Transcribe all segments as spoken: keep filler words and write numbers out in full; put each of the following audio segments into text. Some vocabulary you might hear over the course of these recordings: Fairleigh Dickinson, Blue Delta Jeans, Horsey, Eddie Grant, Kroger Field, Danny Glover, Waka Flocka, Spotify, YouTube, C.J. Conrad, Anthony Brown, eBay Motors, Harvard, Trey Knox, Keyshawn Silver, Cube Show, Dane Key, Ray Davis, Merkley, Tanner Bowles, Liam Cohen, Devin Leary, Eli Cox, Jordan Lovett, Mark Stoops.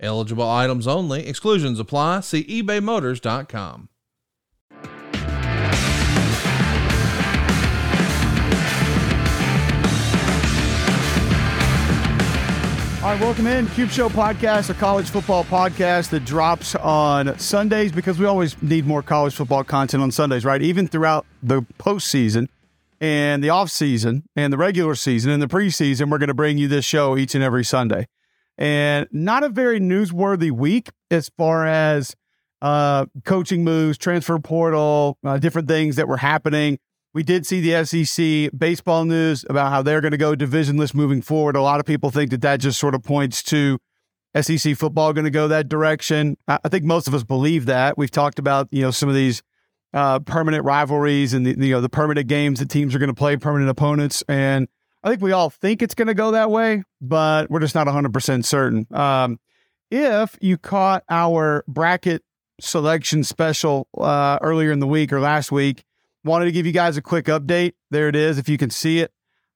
Eligible items only. Exclusions apply. See ebay motors dot com. All right, welcome in. Cube Show podcast, a college football podcast that drops on Sundays because we always need more college football content on Sundays, right? Even throughout the postseason and the offseason and the regular season and the preseason, we're going to bring you this show each and every Sunday. And not a very newsworthy week as far as uh, coaching moves, transfer portal, uh, different things that were happening. We did see the S E C baseball news about how they're going to go divisionless moving forward. A lot of people think that that just sort of points to S E C football going to go that direction. I think most of us believe that. We've talked about, you know, some of these uh, permanent rivalries and the, you know, the permanent games that teams are going to play, permanent opponents, and I think we all think it's going to go that way, but we're just not one hundred percent certain. Um, if you caught our bracket selection special uh, earlier in the week or last week, wanted to give you guys a quick update. There it is, if you can see it.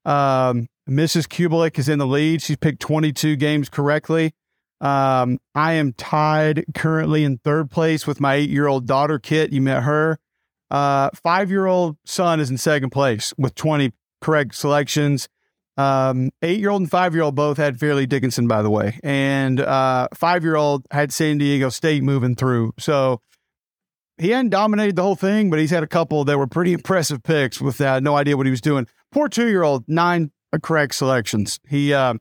Um, Missus Kubelik is in the lead. She's picked twenty-two games correctly. Um, I am tied currently in third place with my eight-year-old daughter, Kit. You met her. Uh, five-year-old son is in second place with twenty correct selections. Um, eight-year-old and five-year-old both had Fairleigh Dickinson, by the way. And uh, five-year-old had San Diego State moving through. So he hadn't dominated the whole thing, but he's had a couple that were pretty impressive picks with uh, no idea what he was doing. Poor two-year-old, nine correct selections. He uh,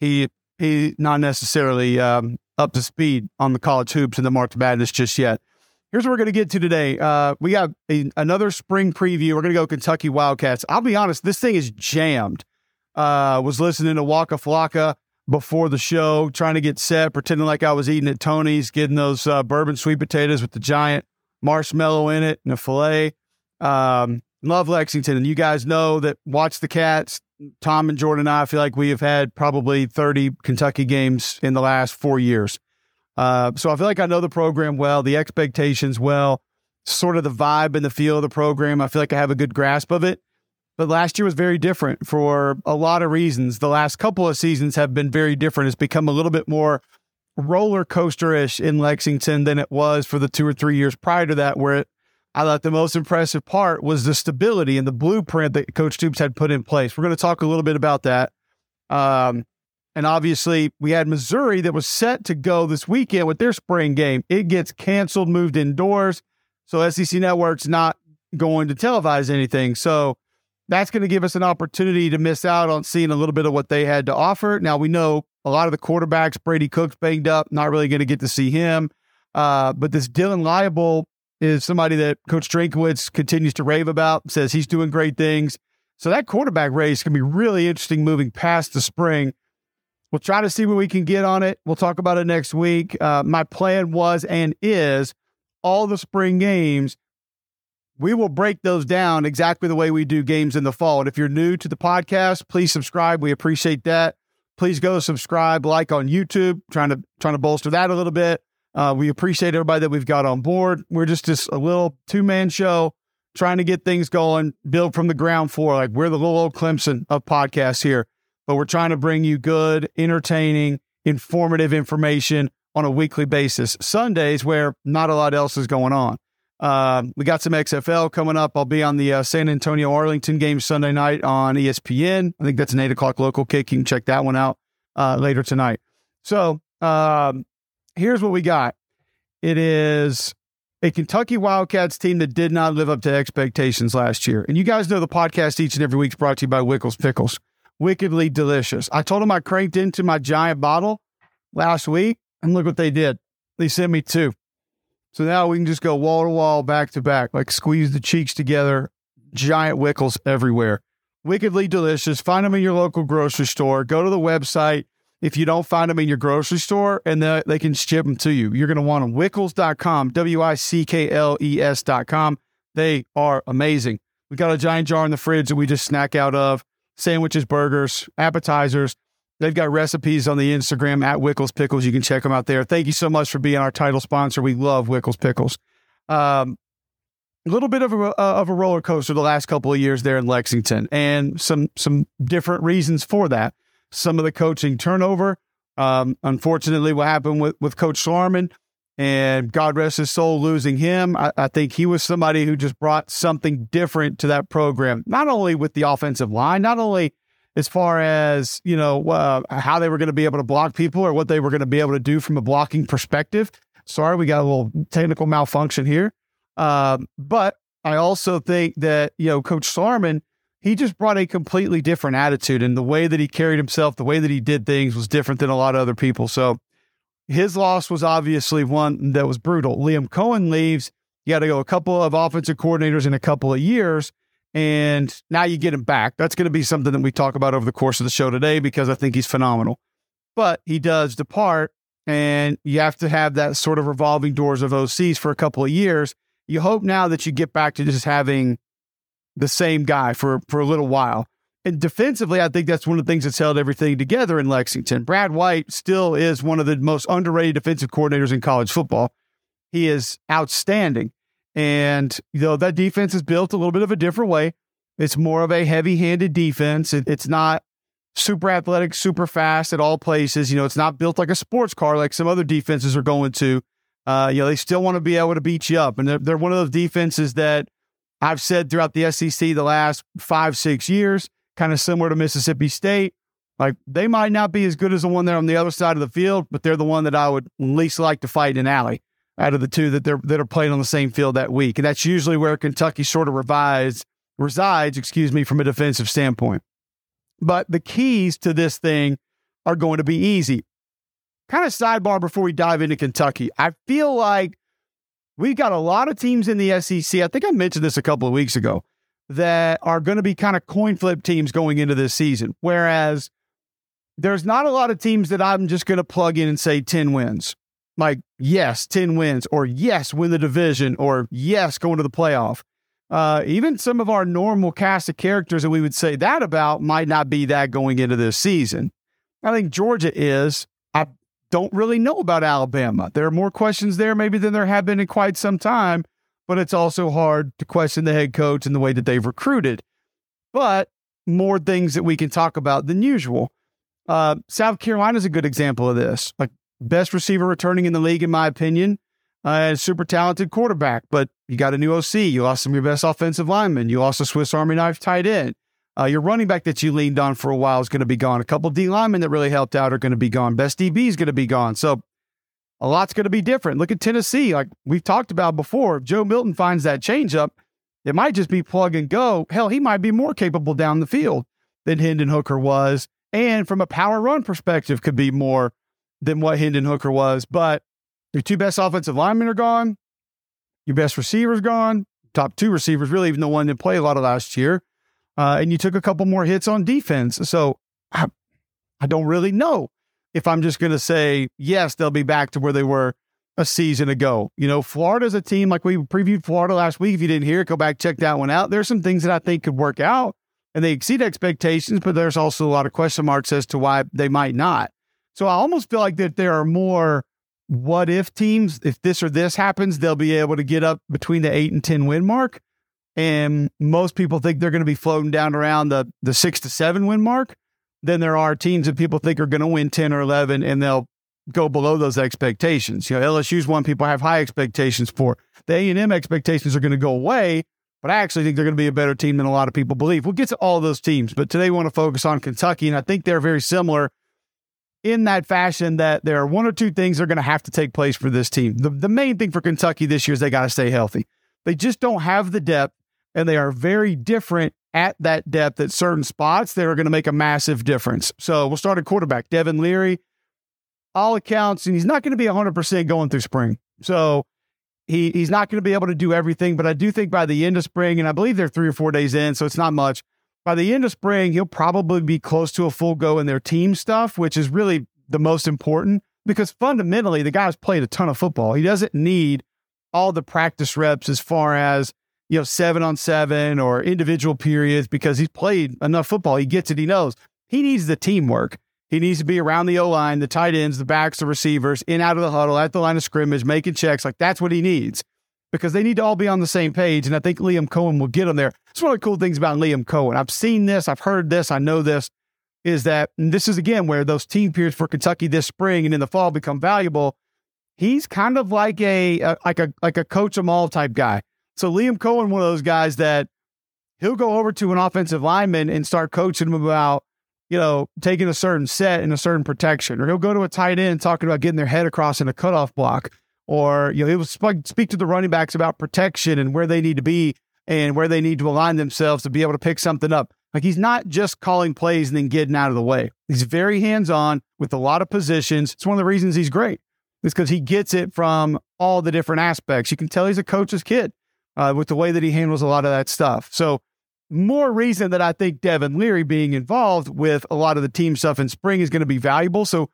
he he not necessarily um, up to speed on the college hoops and the March Madness just yet. Here's what we're going to get to today. Uh, we got a, another spring preview. We're going to go Kentucky Wildcats. I'll be honest, this thing is jammed. Uh, was listening to Waka Flocka before the show, trying to get set, pretending like I was eating at Tony's, getting those uh, bourbon sweet potatoes with the giant marshmallow in it and a filet. Um, love Lexington. And you guys know that Watch the Cats, Tom and Jordan and I, I feel like we have had probably thirty Kentucky games in the last four years. Uh, so I feel like I know the program well, the expectations well, sort of the vibe and the feel of the program. I feel like I have a good grasp of it. But last year was very different for a lot of reasons. The last couple of seasons have been very different. It's become a little bit more roller coaster-ish in Lexington than it was for the two or three years prior to that, where it, I thought the most impressive part was the stability and the blueprint that Coach Stoops had put in place. We're going to talk a little bit about that. Um, And obviously, we had Missouri that was set to go this weekend with their spring game. It gets canceled, moved indoors. So S E C Network's not going to televise anything. So that's going to give us an opportunity to miss out on seeing a little bit of what they had to offer. Now, we know a lot of the quarterbacks, Brady Cook's banged up, not really going to get to see him. Uh, but this Dylan Liable is somebody that Coach Drinkwitz continues to rave about, says he's doing great things. So that quarterback race can be really interesting moving past the spring. We'll try to see what we can get on it. We'll talk about it next week. Uh, my plan was and is all the spring games, we will break those down exactly the way we do games in the fall. And if you're new to the podcast, please subscribe. We appreciate that. Please go subscribe, like on YouTube, trying to trying to bolster that a little bit. Uh, we appreciate everybody that we've got on board. We're just, just a little two-man show trying to get things going, build from the ground floor. Like we're the little old Clemson of podcasts here. But we're trying to bring you good, entertaining, informative information on a weekly basis. Sundays where not a lot else is going on. Uh, we got some X F L coming up. I'll be on the uh, San Antonio Arlington game Sunday night on E S P N. I think that's an eight o'clock local kick. You can check that one out uh, later tonight. So um, here's what we got. It is a Kentucky Wildcats team that did not live up to expectations last year. And you guys know the podcast each and every week is brought to you by Wickles Pickles. Wickedly delicious. I told them I cranked into my giant bottle last week, and look what they did. They sent me two. So now we can just go wall to wall, back to back, like squeeze the cheeks together, giant Wickles everywhere. Wickedly delicious. Find them in your local grocery store. Go to the website. if you don't find them in your grocery store, and the, they can ship them to you. You're going to want them. Wickles dot com, W I C K L E S dot com. They are amazing. We got a giant jar in the fridge that we just snack out of. Sandwiches, burgers, appetizers. They've got recipes on the Instagram at Wickles Pickles. You can check them out there. Thank you so much for being our title sponsor. We love Wickles Pickles. Um, a little bit of a, of a roller coaster the last couple of years there in Lexington, and some some different reasons for that. Some of the coaching turnover. Um, unfortunately, what happened with, with Coach Schlarman, and God rest his soul, losing him. I, I think he was somebody who just brought something different to that program, not only with the offensive line, not only as far as, you know, uh, how they were going to be able to block people or what they were going to be able to do from a blocking perspective. Sorry, we got a little technical malfunction here. Um, but I also think that, you know, Coach Schlarman, he just brought a completely different attitude, and the way that he carried himself, the way that he did things was different than a lot of other people. So his loss was obviously one that was brutal. Liam Cohen leaves. You got to go a couple of offensive coordinators in a couple of years. And now you get him back. That's going to be something that we talk about over the course of the show today, because I think he's phenomenal. But he does depart, and you have to have that sort of revolving doors of O Cs for a couple of years. You hope now that you get back to just having the same guy for, for a little while. And defensively, I think that's one of the things that's held everything together in Lexington. Brad White still is one of the most underrated defensive coordinators in college football. He is outstanding. And, you know, that defense is built a little bit of a different way. It's more of a heavy-handed defense. It, it's not super athletic, super fast at all places. You know, it's not built like a sports car like some other defenses are going to. Uh, you know, they still want to be able to beat you up. And they're, they're one of those defenses that I've said throughout the S E C the last five, six years, kind of similar to Mississippi State. Like, they might not be as good as the one there on the other side of the field, but they're the one that I would least like to fight in an alley out of the two that they're that are playing on the same field that week. And that's usually where Kentucky sort of resides, resides, excuse me, from a defensive standpoint. But the keys to this thing are going to be easy. Kind of sidebar before we dive into Kentucky. I feel like we've got a lot of teams in the S E C, I think I mentioned this a couple of weeks ago, that are going to be kind of coin flip teams going into this season. Whereas there's not a lot of teams that I'm just going to plug in and say ten wins. Like, yes, ten wins, or yes, win the division, or yes, going to the playoff. Uh, even some of our normal cast of characters that we would say that about might not be that going into this season. I think Georgia is. I don't really know about Alabama. There are more questions there maybe than there have been in quite some time, but it's also hard to question the head coach and the way that they've recruited. But more things that we can talk about than usual. Uh, South Carolina is a good example of this. Like, best receiver returning in the league, in my opinion, uh, and super talented quarterback. But you got a new O C. You lost some of your best offensive linemen. You lost a Swiss Army knife tight end. Uh, your running back that you leaned on for a while is going to be gone. A couple of D linemen that really helped out are going to be gone. Best D B is going to be gone. So a lot's going to be different. Look at Tennessee. Like we've talked about before, if Joe Milton finds that changeup, it might just be plug and go. Hell, he might be more capable down the field than Hendon Hooker was. And from a power run perspective, could be more than what Hendon Hooker was. But your two best offensive linemen are gone. Your best receiver's gone. Top two receivers, really, even the one that played a lot of last year. Uh, and you took a couple more hits on defense. So I, I don't really know if I'm just going to say, yes, they'll be back to where they were a season ago. You know, Florida's a team, like we previewed Florida last week. If you didn't hear it, go back, check that one out. There's some things that I think could work out, and they exceed expectations, but there's also a lot of question marks as to why they might not. So I almost feel like that there are more what-if teams. If this or this happens, they'll be able to get up between the eight and ten win mark. And most people think they're going to be floating down around the, the six to seven win mark. Then there are teams that people think are going to win ten or eleven, and they'll go below those expectations. You know, L S U's one people have high expectations for. The A and M expectations are going to go away, but I actually think they're going to be a better team than a lot of people believe. We'll get to all those teams, but today we want to focus on Kentucky, and I think they're very similar in that fashion that there are one or two things that are going to have to take place for this team. The, the main thing for Kentucky this year is they got to stay healthy. They just don't have the depth, and they are very different at that depth at certain spots that are going to make a massive difference. So we'll start at quarterback. Devin Leary, all accounts, and he's not going to be one hundred percent going through spring. So he he's not going to be able to do everything, but I do think by the end of spring, and I believe they're three or four days in, so it's not much, by the end of spring, he'll probably be close to a full go in their team stuff, which is really the most important because fundamentally the guy's played a ton of football. He doesn't need all the practice reps as far as, you know, seven on seven or individual periods because he's played enough football. He gets it. He knows he needs the teamwork. He needs to be around the O-line, the tight ends, the backs, the receivers, in, out of the huddle, at the line of scrimmage, making checks. Like, that's what he needs because they need to all be on the same page. And I think Liam Cohen will get him there. It's one of the cool things about Liam Cohen. I've seen this. I've heard this. I know this is that this is, again, where those team periods for Kentucky this spring and in the fall become valuable. He's kind of like a, a like a like a coach them all type guy. So Liam Cohen, one of those guys that he'll go over to an offensive lineman and start coaching him about, you know, taking a certain set and a certain protection, or he'll go to a tight end talking about getting their head across in a cutoff block, or, you know, he'll sp- speak to the running backs about protection and where they need to be and where they need to align themselves to be able to pick something up. Like, he's not just calling plays and then getting out of the way. He's very hands-on with a lot of positions. It's one of the reasons he's great. It's because he gets it from all the different aspects. You can tell he's a coach's kid. Uh, with the way that he handles a lot of that stuff. So more reason that I think Devin Leary being involved with a lot of the team stuff in spring is going to be valuable. So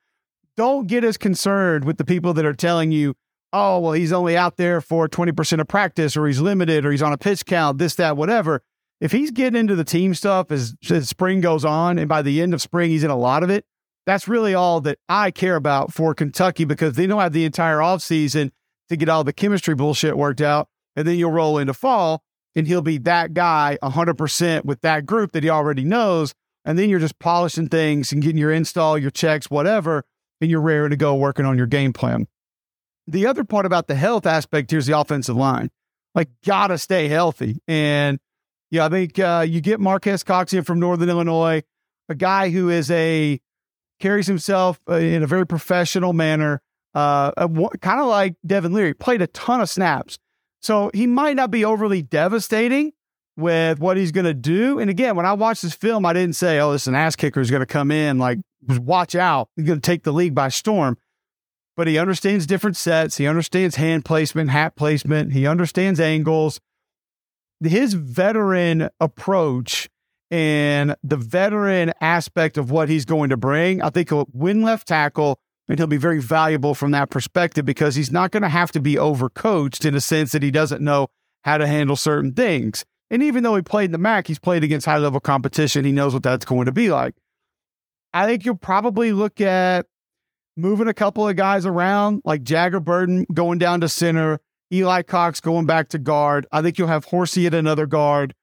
don't get as concerned with the people that are telling you, oh, well, he's only out there for twenty percent of practice, or he's limited, or he's on a pitch count, this, that, whatever. If he's getting into the team stuff as, as spring goes on, and by the end of spring, he's in a lot of it, that's really all that I care about for Kentucky, because they don't have the entire offseason to get all the chemistry bullshit worked out. And then you'll roll into fall and he'll be that guy one hundred percent with that group that he already knows. And then you're just polishing things and getting your install, your checks, whatever, and you're raring to go working on your game plan. The other part about the health aspect here is the offensive line. Like, got to stay healthy. And, yeah, I think uh, you get Marquez Cox in from Northern Illinois, a guy who is a carries himself in a very professional manner, uh, kind of like Devin Leary, played a ton of snaps. So he might not be overly devastating with what he's going to do. And again, when I watched this film, I didn't say, oh, this is an ass kicker who's going to come in. Like, watch out. He's going to take the league by storm. But he understands different sets. He understands hand placement, hat placement. He understands angles. His veteran approach and the veteran aspect of what he's going to bring, I think he'll win left tackle. And he'll be very valuable from that perspective because he's not going to have to be overcoached in a sense that he doesn't know how to handle certain things. And even though he played in the M A C, he's played against high-level competition. He knows what that's going to be like. I think you'll probably look at moving a couple of guys around, like Jagger Burton going down to center, Eli Cox going back to guard. I think you'll have Horsey at another guard.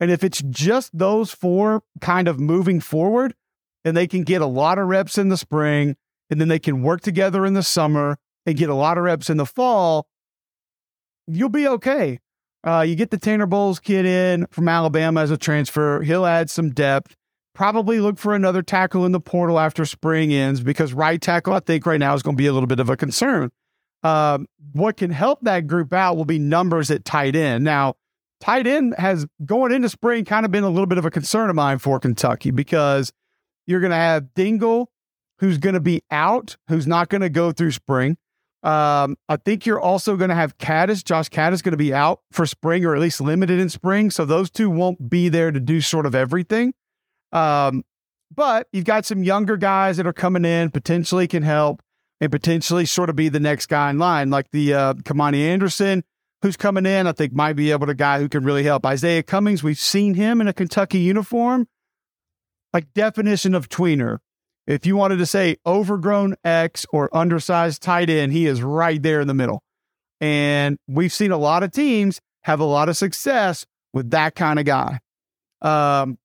And if it's just those four kind of moving forward, and they can get a lot of reps in the spring, and then they can work together in the summer and get a lot of reps in the fall, you'll be okay. Uh, you get the Tanner Bowles kid in from Alabama as a transfer. He'll add some depth. Probably look for another tackle in the portal after spring ends, because right tackle, I think right now, is going to be a little bit of a concern. Um, what can help that group out will be numbers at tight end. Now, tight end has, going into spring, kind of been a little bit of a concern of mine for Kentucky, because you're going to have Dingle, who's going to be out, who's not going to go through spring. Um, I think you're also going to have Caddis, Josh Caddis, going to be out for spring, or at least limited in spring. So those two won't be there to do sort of everything. Um, but you've got some younger guys that are coming in, potentially can help, and potentially sort of be the next guy in line, like the uh, Kamani Anderson, who's coming in, I think might be able to guy who can really help. Isaiah Cummings, we've seen him in a Kentucky uniform. Like, definition of tweener. If you wanted to say overgrown X or undersized tight end, he is right there in the middle. And we've seen a lot of teams have a lot of success with that kind of guy. Um,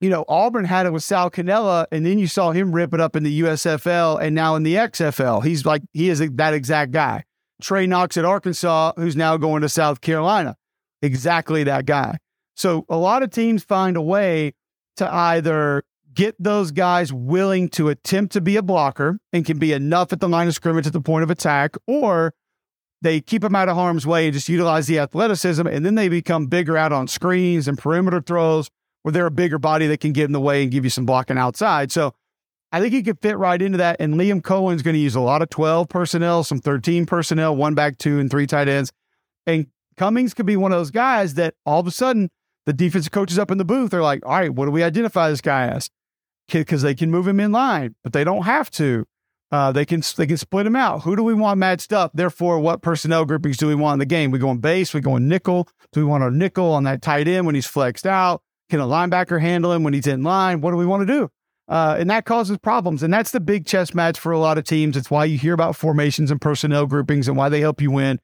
you know, Auburn had it with Sal Cannella, and then you saw him rip it up in the U S F L and now in the X F L. He's like, he is that exact guy. Trey Knox at Arkansas, who's now going to South Carolina. Exactly that guy. So a lot of teams find a way to either get those guys willing to attempt to be a blocker and can be enough at the line of scrimmage at the point of attack, or they keep them out of harm's way and just utilize the athleticism, and then they become bigger out on screens and perimeter throws where they're a bigger body that can get in the way and give you some blocking outside. So I think he could fit right into that, and Liam Cohen's going to use a lot of twelve personnel, some thirteen personnel, one back two and three tight ends. And Cummings could be one of those guys that all of a sudden the defensive coaches up in the booth are like, all right, what do we identify this guy as? Because they can move him in line, but they don't have to. Uh, they can they can split him out. Who do we want matched up? Therefore, what personnel groupings do we want in the game? We going base. We going nickel. Do we want a nickel on that tight end when he's flexed out? Can a linebacker handle him when he's in line? What do we want to do? Uh, and that causes problems. And that's the big chess match for a lot of teams. It's why you hear about formations and personnel groupings and why they help you win,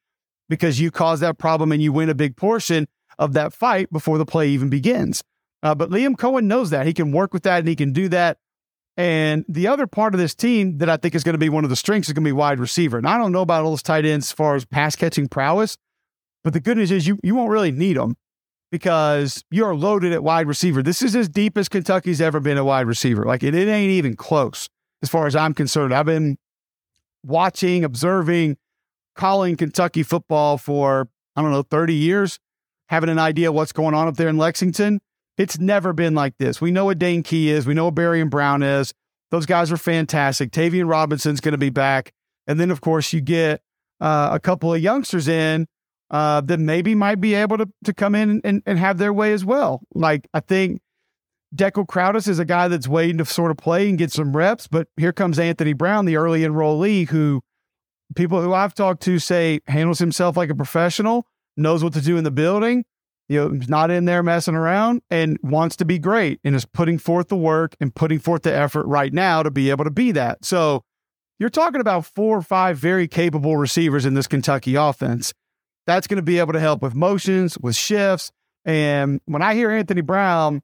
because you cause that problem and you win a big portion of that fight before the play even begins. Uh, but Liam Cohen knows that. He can work with that and he can do that. And the other part of this team that I think is going to be one of the strengths is going to be wide receiver. And I don't know about all those tight ends as far as pass catching prowess, but the good news is you you won't really need them because you're loaded at wide receiver. This is as deep as Kentucky's ever been at wide receiver. Like it, it ain't even close as far as I'm concerned. I've been watching, observing, calling Kentucky football for, I don't know, thirty years, having an idea what's going on up there in Lexington. It's never been like this. We know what Dane Key is. We know what Barry and Brown is. Those guys are fantastic. Tavian Robinson's going to be back. And then, of course, you get uh, a couple of youngsters in uh, that maybe might be able to, to come in and, and have their way as well. Like, I think Decoldest Crowdis is a guy that's waiting to sort of play and get some reps. But here comes Anthony Brown, the early enrollee, who people who I've talked to say handles himself like a professional, knows what to do in the building. You know, he's not in there messing around and wants to be great and is putting forth the work and putting forth the effort right now to be able to be that. So you're talking about four or five very capable receivers in this Kentucky offense. That's going to be able to help with motions, with shifts. And when I hear Anthony Brown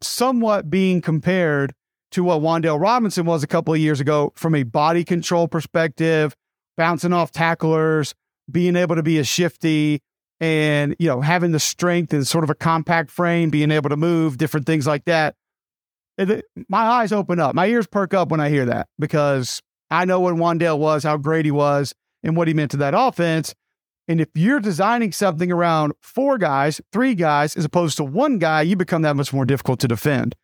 somewhat being compared to what Wandale Robinson was a couple of years ago from a body control perspective, bouncing off tacklers, being able to be a shifty, and, you know, having the strength and sort of a compact frame, being able to move, different things like that. It, my eyes open up. My ears perk up when I hear that because I know what Wandale was, how great he was, and what he meant to that offense. And if you're designing something around four guys, three guys, as opposed to one guy, you become that much more difficult to defend.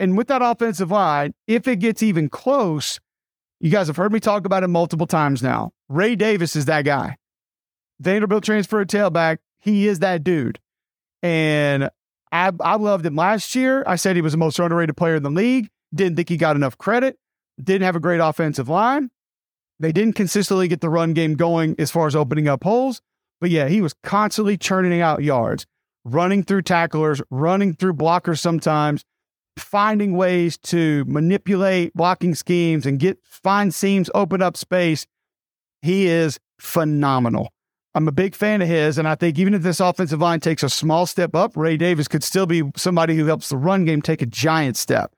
And with that offensive line, if it gets even close, you guys have heard me talk about it multiple times now. Ray Davis is that guy. Vanderbilt transfer tailback. He is that dude. And I I loved him last year. I said he was the most underrated player in the league. Didn't think he got enough credit. Didn't have a great offensive line. They didn't consistently get the run game going as far as opening up holes. But yeah, he was constantly churning out yards, running through tacklers, running through blockers sometimes, finding ways to manipulate blocking schemes and get find seams, open up space. He is phenomenal. I'm a big fan of his, and I think even if this offensive line takes a small step up, Ray Davis could still be somebody who helps the run game take a giant step.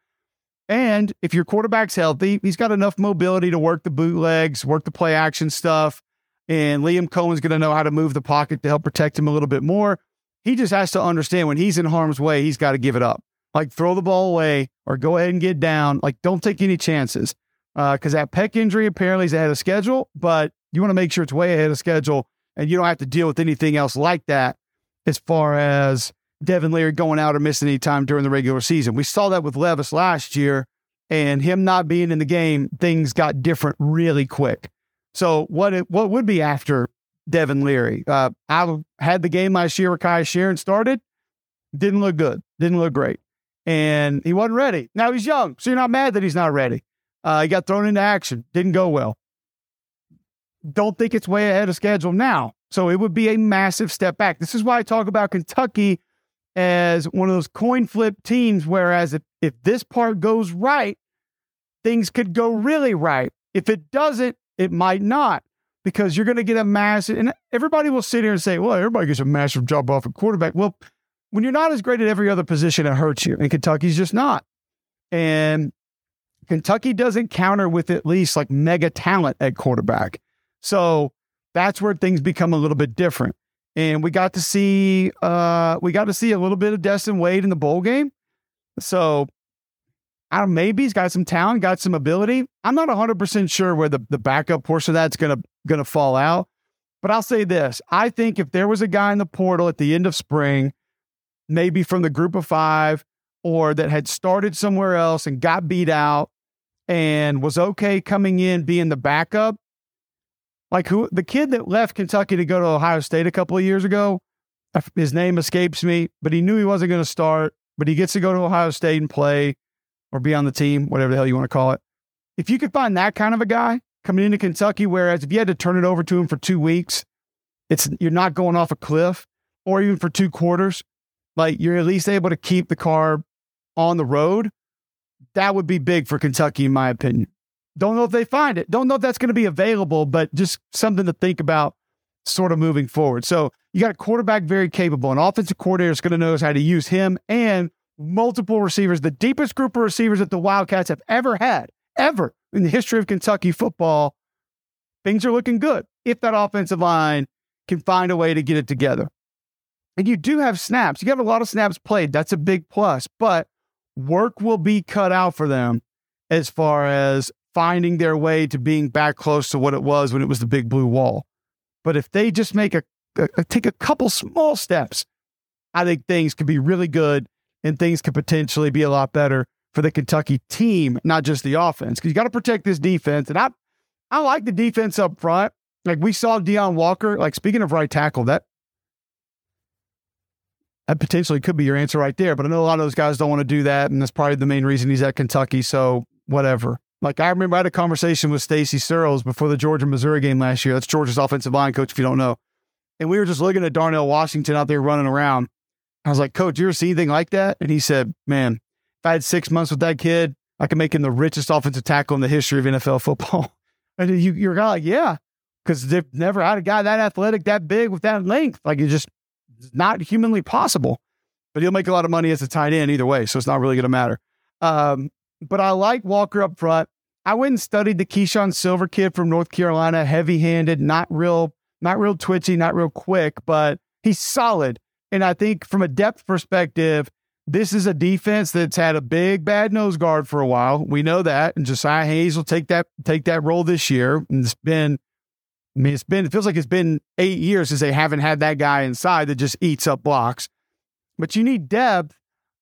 And if your quarterback's healthy, he's got enough mobility to work the bootlegs, work the play action stuff, and Liam Cohen's going to know how to move the pocket to help protect him a little bit more. He just has to understand when he's in harm's way, he's got to give it up. Like, throw the ball away or go ahead and get down. Like, don't take any chances because uh, that pec injury apparently is ahead of schedule, but you want to make sure it's way ahead of schedule. And you don't have to deal with anything else like that as far as Devin Leary going out or missing any time during the regular season. We saw that with Levis last year, and him not being in the game, things got different really quick. So what it, what would be after Devin Leary? Uh, I had the game last year where Kai Sheeran started. Didn't look good. Didn't look great. And he wasn't ready. Now he's young, so you're not mad that he's not ready. Uh, he got thrown into action. Didn't go well. Don't think it's way ahead of schedule now. So it would be a massive step back. This is why I talk about Kentucky as one of those coin flip teams, whereas if, if this part goes right, things could go really right. If it doesn't, it might not, because you're going to get a massive, and everybody will sit here and say, well, everybody gets a massive drop off at quarterback. Well, when you're not as great at every other position, it hurts you, and Kentucky's just not. And Kentucky doesn't counter with at least like mega talent at quarterback. So that's where things become a little bit different. And we got to see uh, we got to see a little bit of Destin Wade in the bowl game. So I don't know, maybe he's got some talent, got some ability. I'm not one hundred percent sure where the, the backup portion of that's going to going to fall out. But I'll say this. I think if there was a guy in the portal at the end of spring, maybe from the group of five, or that had started somewhere else and got beat out and was okay coming in being the backup, like who the kid that left Kentucky to go to Ohio State a couple of years ago, His name escapes me, but he knew he wasn't going to start, but he gets to go to Ohio State and play or be on the team, whatever the hell you want to call it. If you could find that kind of a guy coming into Kentucky, whereas if you had to turn it over to him for two weeks, it's you're not going off a cliff or even for two quarters. Like, you're at least able to keep the car on the road. That would be big for Kentucky, in my opinion. Don't know if they find it. Don't know if that's going to be available, but just something to think about sort of moving forward. So you got a quarterback very capable. An offensive coordinator is going to know how to use him and multiple receivers, the deepest group of receivers that the Wildcats have ever had, ever in the history of Kentucky football. Things are looking good if that offensive line can find a way to get it together. And you do have snaps. You have a lot of snaps played. That's a big plus, but work will be cut out for them as far as finding their way to being back close to what it was when it was the Big Blue Wall. But if they just make a, a take a couple small steps, I think things could be really good and things could potentially be a lot better for the Kentucky team, not just the offense. Because you got to protect this defense. And I, I like the defense up front. Like, we saw Deion Walker. Like, speaking of right tackle, that that potentially could be your answer right there. But I know a lot of those guys don't want to do that, and that's probably the main reason he's at Kentucky. So whatever. Like, I remember I had a conversation with Stacey Searles before the Georgia-Missouri game last year. That's Georgia's offensive line coach, if you don't know. And we were just looking at Darnell Washington out there running around. I was like, Coach, you ever see anything like that? And he said, man, if I had six months with that kid, I could make him the richest offensive tackle in the history of N F L football. And you, you're kind of like, yeah, because they've never had a guy that athletic, that big, with that length. Like, it's just not humanly possible. But he'll make a lot of money as a tight end either way, so it's not really going to matter. Um, but I like Walker up front. I went and studied the Keyshawn Silver kid from North Carolina, heavy-handed, not real, not real twitchy, not real quick, but he's solid. And I think from a depth perspective, this is a defense that's had a big bad nose guard for a while. We know that, and Josiah Hayes will take that take that role this year. And it's been, I mean, it's been, it feels like it's been eight years since they haven't had that guy inside that just eats up blocks. But you need depth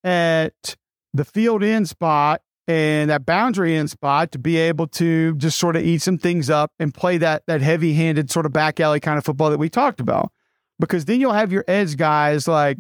at the field end spot and that boundary end spot to be able to just sort of eat some things up and play that that heavy-handed sort of back alley kind of football that we talked about. Because then you'll have your edge guys like,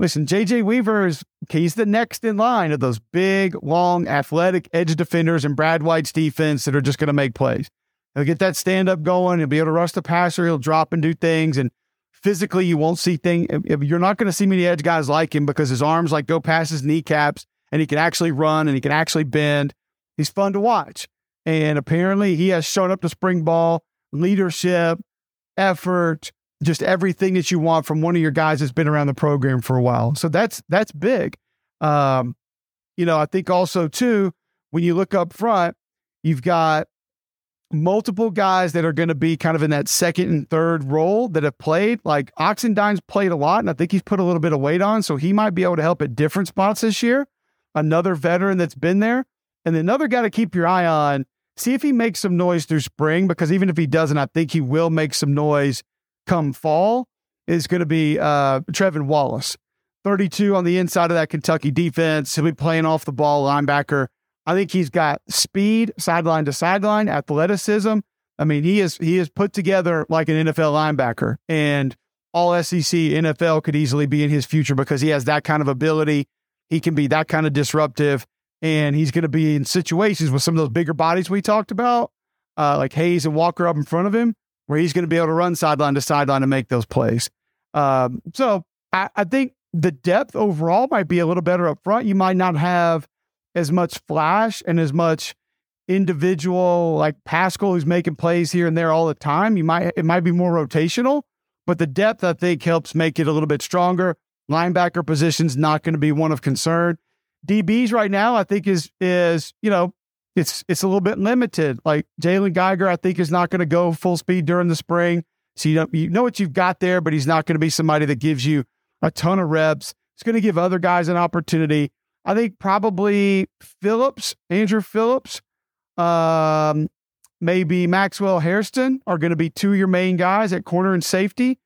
listen, J J Weaver is he's the next in line of those big, long, athletic edge defenders in Brad White's defense that are just going to make plays. He'll get that stand-up going. He'll be able to rush the passer. He'll drop and do things. And physically, you won't see things. You're not going to see many edge guys like him because his arms like go past his kneecaps. And he can actually run, and he can actually bend. He's fun to watch. And apparently he has shown up to spring ball, leadership, effort, just everything that you want from one of your guys that's been around the program for a while. So that's that's big. Um, you know, I think also, too, when you look up front, you've got multiple guys that are going to be kind of in that second and third role that have played. Like, Oxendine's played a lot, and I think he's put a little bit of weight on, so he might be able to help at different spots this year. Another veteran that's been there, and another guy to keep your eye on. See if he makes some noise through spring, because even if he doesn't, I think he will make some noise come fall, is going to be uh, Trevin Wallace. thirty-two on the inside of that Kentucky defense. He'll be playing off the ball linebacker. I think he's got speed, sideline to sideline, athleticism. I mean, he is he is put together like an N F L linebacker, and all S E C, N F L could easily be in his future because he has that kind of ability. He can be that kind of disruptive, and he's going to be in situations with some of those bigger bodies we talked about, uh, like Hayes and Walker up in front of him, where he's going to be able to run sideline to sideline and make those plays. Um, so I, I think the depth overall might be a little better up front. You might not have as much flash and as much individual, like Pascal, who's making plays here and there all the time. You might It might be more rotational, but the depth, I think, helps make it a little bit stronger. Linebacker position's not going to be one of concern. D Bs right now, I think is, is you know, it's it's a little bit limited. Like, Jalen Geiger, I think, is not going to go full speed during the spring. So you, don't, you know what you've got there, but he's not going to be somebody that gives you a ton of reps. It's going to give other guys an opportunity. I think probably Phillips, Andrew Phillips, um, maybe Maxwell Hairston are going to be two of your main guys at corner and safety.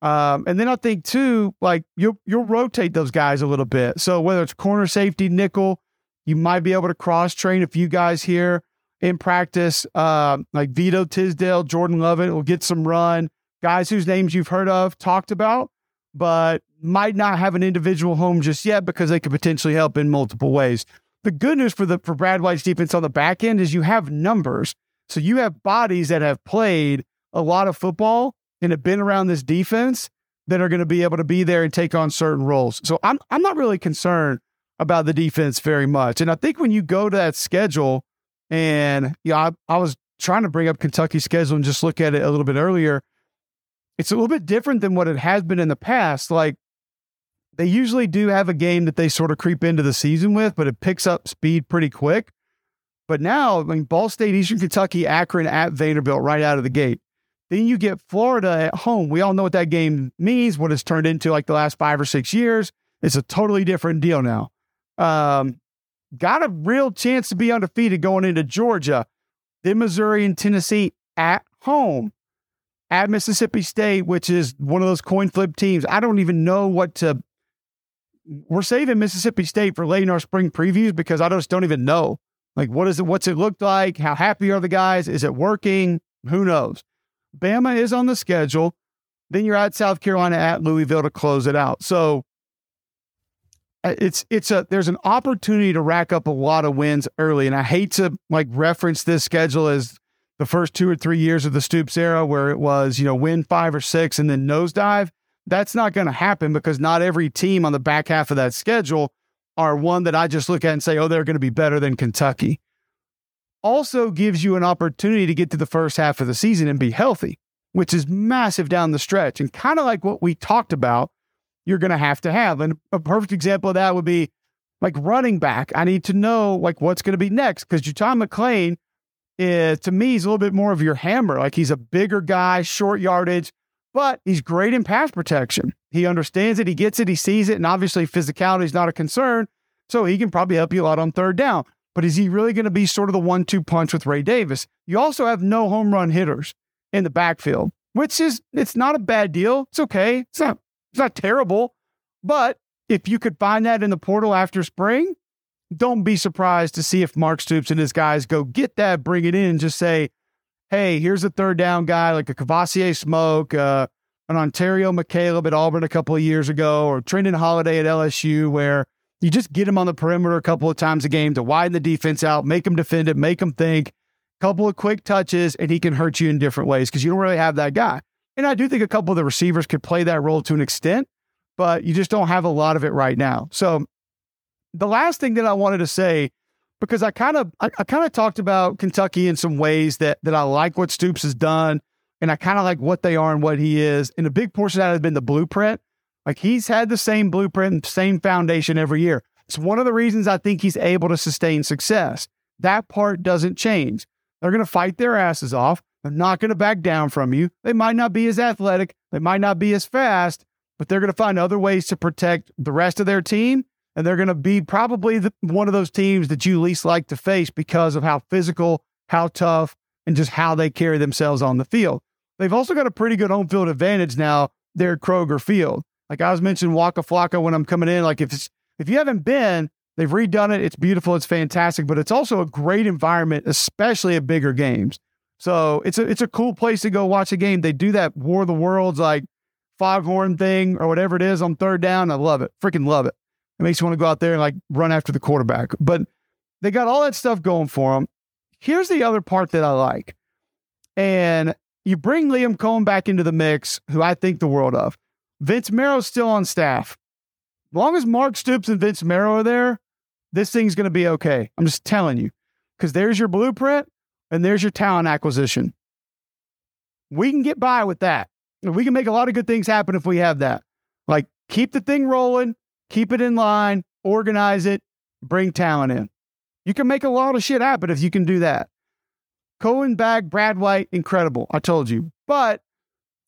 Um, and then I think too, like you'll, you'll rotate those guys a little bit. So whether it's corner, safety, nickel, you might be able to cross train a few guys here in practice. Um, like Vito Tisdale, Jordan Lovett will get some run, guys whose names you've heard of, talked about, but might not have an individual home just yet because they could potentially help in multiple ways. The good news for the for Brad White's defense on the back end is you have numbers. So you have bodies that have played a lot of football and have been around this defense that are going to be able to be there and take on certain roles. So I'm I'm not really concerned about the defense very much. And I think when you go to that schedule, and you know, I, I was trying to bring up Kentucky's schedule and just look at it a little bit earlier, it's a little bit different than what it has been in the past. Like, they usually do have a game that they sort of creep into the season with, but it picks up speed pretty quick. But now, I mean, Ball State, Eastern Kentucky, Akron at Vanderbilt right out of the gate. Then you get Florida at home. We all know what that game means, what it's turned into like the last five or six years. It's a totally different deal now. Um, got a real chance to be undefeated going into Georgia. Then Missouri and Tennessee at home. At Mississippi State, which is one of those coin flip teams. I don't even know what to... We're saving Mississippi State for late in our spring previews because I just don't even know. Like, what is it? What's it looked like? How happy are the guys? Is it working? Who knows? Bama is on the schedule. Then you're at South Carolina at Louisville to close it out. So it's it's a there's an opportunity to rack up a lot of wins early. And I hate to like reference this schedule as the first two or three years of the Stoops era where it was, you know, win five or six and then nosedive. That's not going to happen because not every team on the back half of that schedule are one that I just look at and say, oh, they're going to be better than Kentucky. Also gives you an opportunity to get to the first half of the season and be healthy, which is massive down the stretch. And kind of like what we talked about, you're going to have to have. And a perfect example of that would be like running back. I need to know like what's going to be next because Ja'Tan McClain is, to me, he's a little bit more of your hammer. Like he's a bigger guy, short yardage, but he's great in pass protection. He understands it. He gets it. He sees it. And obviously physicality is not a concern. So he can probably help you a lot on third down. But is he really going to be sort of the one two punch with Ray Davis? You also have no home run hitters in the backfield, which is, it's not a bad deal. It's okay. It's not, it's not terrible. But if you could find that in the portal after spring, don't be surprised to see if Mark Stoops and his guys go get that, bring it in, just say, hey, here's a third down guy like a Cavassier Smoke, uh, an Ontario McCaleb at Auburn a couple of years ago, or Trendon Holiday at L S U, where you just get him on the perimeter a couple of times a game to widen the defense out, make him defend it, make him think, couple of quick touches, and he can hurt you in different ways because you don't really have that guy. And I do think a couple of the receivers could play that role to an extent, but you just don't have a lot of it right now. So the last thing that I wanted to say, because I kind of I, I kind of talked about Kentucky in some ways that that I like what Stoops has done, and I kind of like what they are and what he is. And a big portion of that has been the blueprint. Like he's had the same blueprint, same foundation every year. It's one of the reasons I think he's able to sustain success. That part doesn't change. They're going to fight their asses off. They're not going to back down from you. They might not be as athletic. They might not be as fast, but they're going to find other ways to protect the rest of their team. And they're going to be probably the, one of those teams that you least like to face because of how physical, how tough, and just how they carry themselves on the field. They've also got a pretty good home field advantage now there at Kroger Field. Like I was mentioning Waka Flocka when I'm coming in. Like if it's, if you haven't been, they've redone it. It's beautiful. It's fantastic. But it's also a great environment, especially at bigger games. So it's a it's a cool place to go watch a game. They do that War of the Worlds like five horn thing or whatever it is on third down. I love it. Freaking love it. It makes you want to go out there and like run after the quarterback. But they got all that stuff going for them. Here's the other part that I like. And you bring Liam Cohen back into the mix, who I think the world of. Vince Merro's still on staff. As long as Mark Stoops and Vince Merro are there, this thing's going to be okay. I'm just telling you. Because there's your blueprint and there's your talent acquisition. We can get by with that. We can make a lot of good things happen if we have that. Like, keep the thing rolling. Keep it in line, organize it, bring talent in. You can make a lot of shit happen if you can do that. Cohen back, Brad White, incredible. I told you. But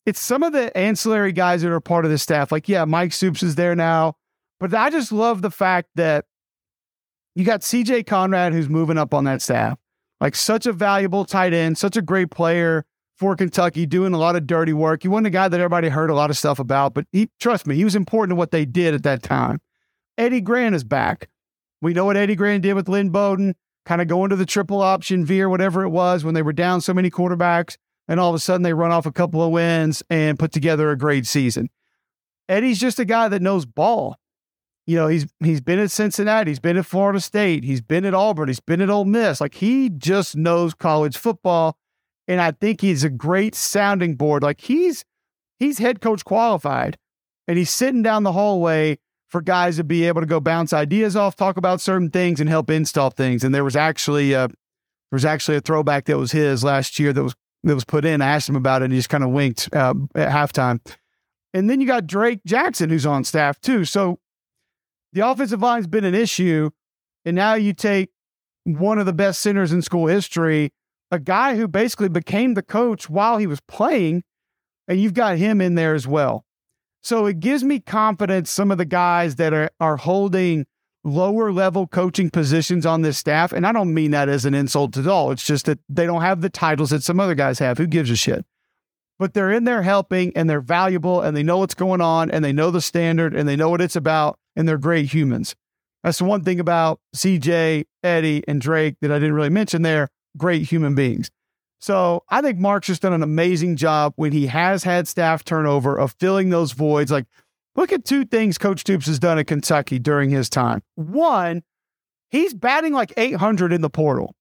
it's some of the ancillary guys that are part of the staff. Like, yeah, Mike Stoops is there now. But I just love the fact that you got C J Conrad, who's moving up on that staff. Like, such a valuable tight end, such a great player for Kentucky, doing a lot of dirty work. He wasn't a guy that everybody heard a lot of stuff about, but he, trust me, he was important to what they did at that time. Eddie Grant is back. We know what Eddie Grant did with Lynn Bowden, kind of going to the triple option, veer, whatever it was, when they were down so many quarterbacks, and all of a sudden they run off a couple of wins and put together a great season. Eddie's just a guy that knows ball. You know, he's he's been at Cincinnati, he's been at Florida State, he's been at Auburn, he's been at Ole Miss. Like, he just knows college football, and I think he's a great sounding board. Like, he's he's head coach qualified, and he's sitting down the hallway for guys to be able to go bounce ideas off, talk about certain things, and help install things. And there was actually a, there was actually a throwback that was his last year that was that was put in. I asked him about it, and he just kind of winked uh, at halftime. And then you got Drake Jackson, who's on staff too. So the offensive line's been an issue, and now you take one of the best centers in school history, a guy who basically became the coach while he was playing, and you've got him in there as well. So it gives me confidence some of the guys that are, are holding lower-level coaching positions on this staff, and I don't mean that as an insult at all. It's just that they don't have the titles that some other guys have. Who gives a shit? But they're in there helping, and they're valuable, and they know what's going on, and they know the standard, and they know what it's about, and they're great humans. That's the one thing about C J, Eddie, and Drake that I didn't really mention there, great human beings. So I think Mark's just done an amazing job when he has had staff turnover of filling those voids. Like, look at two things Coach Stoops has done at Kentucky during his time. One, he's batting like eight hundred in the portal.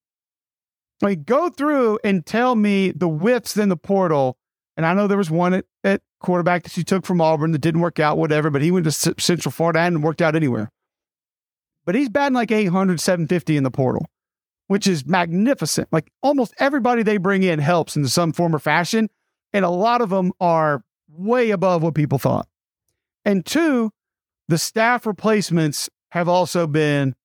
Like, go through and tell me the whiffs in the portal. And I know there was one at, at quarterback that you took from Auburn that didn't work out, whatever, but he went to C- Central Florida and worked out anywhere. But he's batting like eight hundred, seven fifty in the portal, which is magnificent. Like, almost everybody they bring in helps in some form or fashion, and a lot of them are way above what people thought. And two, the staff replacements have also been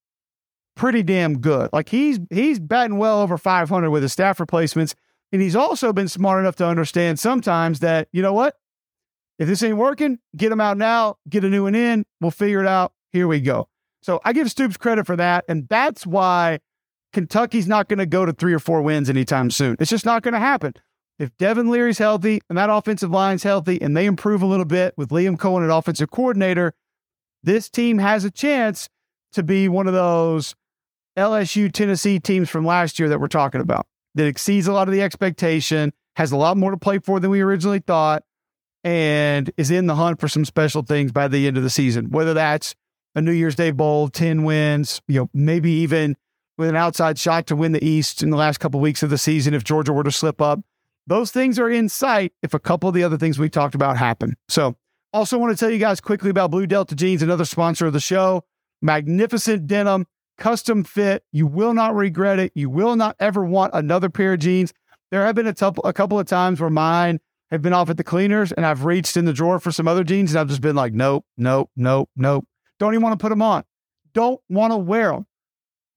pretty damn good. Like, he's he's batting well over five hundred with his staff replacements, and he's also been smart enough to understand sometimes that, you know what? If this ain't working, get them out now, get a new one in, we'll figure it out, here we go. So I give Stoops credit for that, and that's why Kentucky's not going to go to three or four wins anytime soon. It's just not going to happen. If Devin Leary's healthy and that offensive line's healthy and they improve a little bit with Liam Cohen at offensive coordinator, this team has a chance to be one of those L S U, Tennessee teams from last year that we're talking about, that exceeds a lot of the expectation, has a lot more to play for than we originally thought, and is in the hunt for some special things by the end of the season, whether that's a New Year's Day Bowl, ten wins, you know, maybe even with an outside shot to win the East in the last couple of weeks of the season if Georgia were to slip up. Those things are in sight if a couple of the other things we talked about happen. So, also want to tell you guys quickly about Blue Delta Jeans, another sponsor of the show. Magnificent denim, custom fit. You will not regret it. You will not ever want another pair of jeans. There have been a, t- a couple of times where mine have been off at the cleaners, and I've reached in the drawer for some other jeans, and I've just been like, nope, nope, nope, nope. Don't even want to put them on. Don't want to wear them.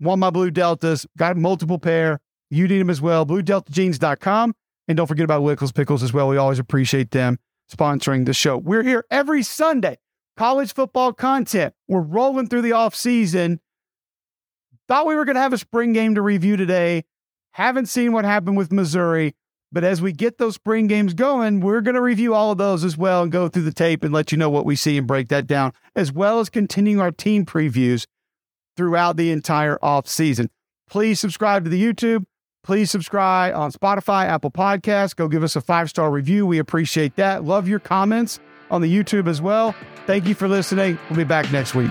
Want my Blue Deltas. Got multiple pair. You need them as well. blue delta jeans dot com. And don't forget about Wickles Pickles as well. We always appreciate them sponsoring the show. We're here every Sunday. College football content. We're rolling through the offseason. Thought we were going to have a spring game to review today. Haven't seen what happened with Missouri. But as we get those spring games going, we're going to review all of those as well and go through the tape and let you know what we see and break that down, as well as continuing our team previews throughout the entire offseason. Please subscribe to the YouTube. Please subscribe on Spotify, Apple Podcasts. Go give us a five-star review. We appreciate that. Love your comments on the YouTube as well. Thank you for listening. We'll be back next week.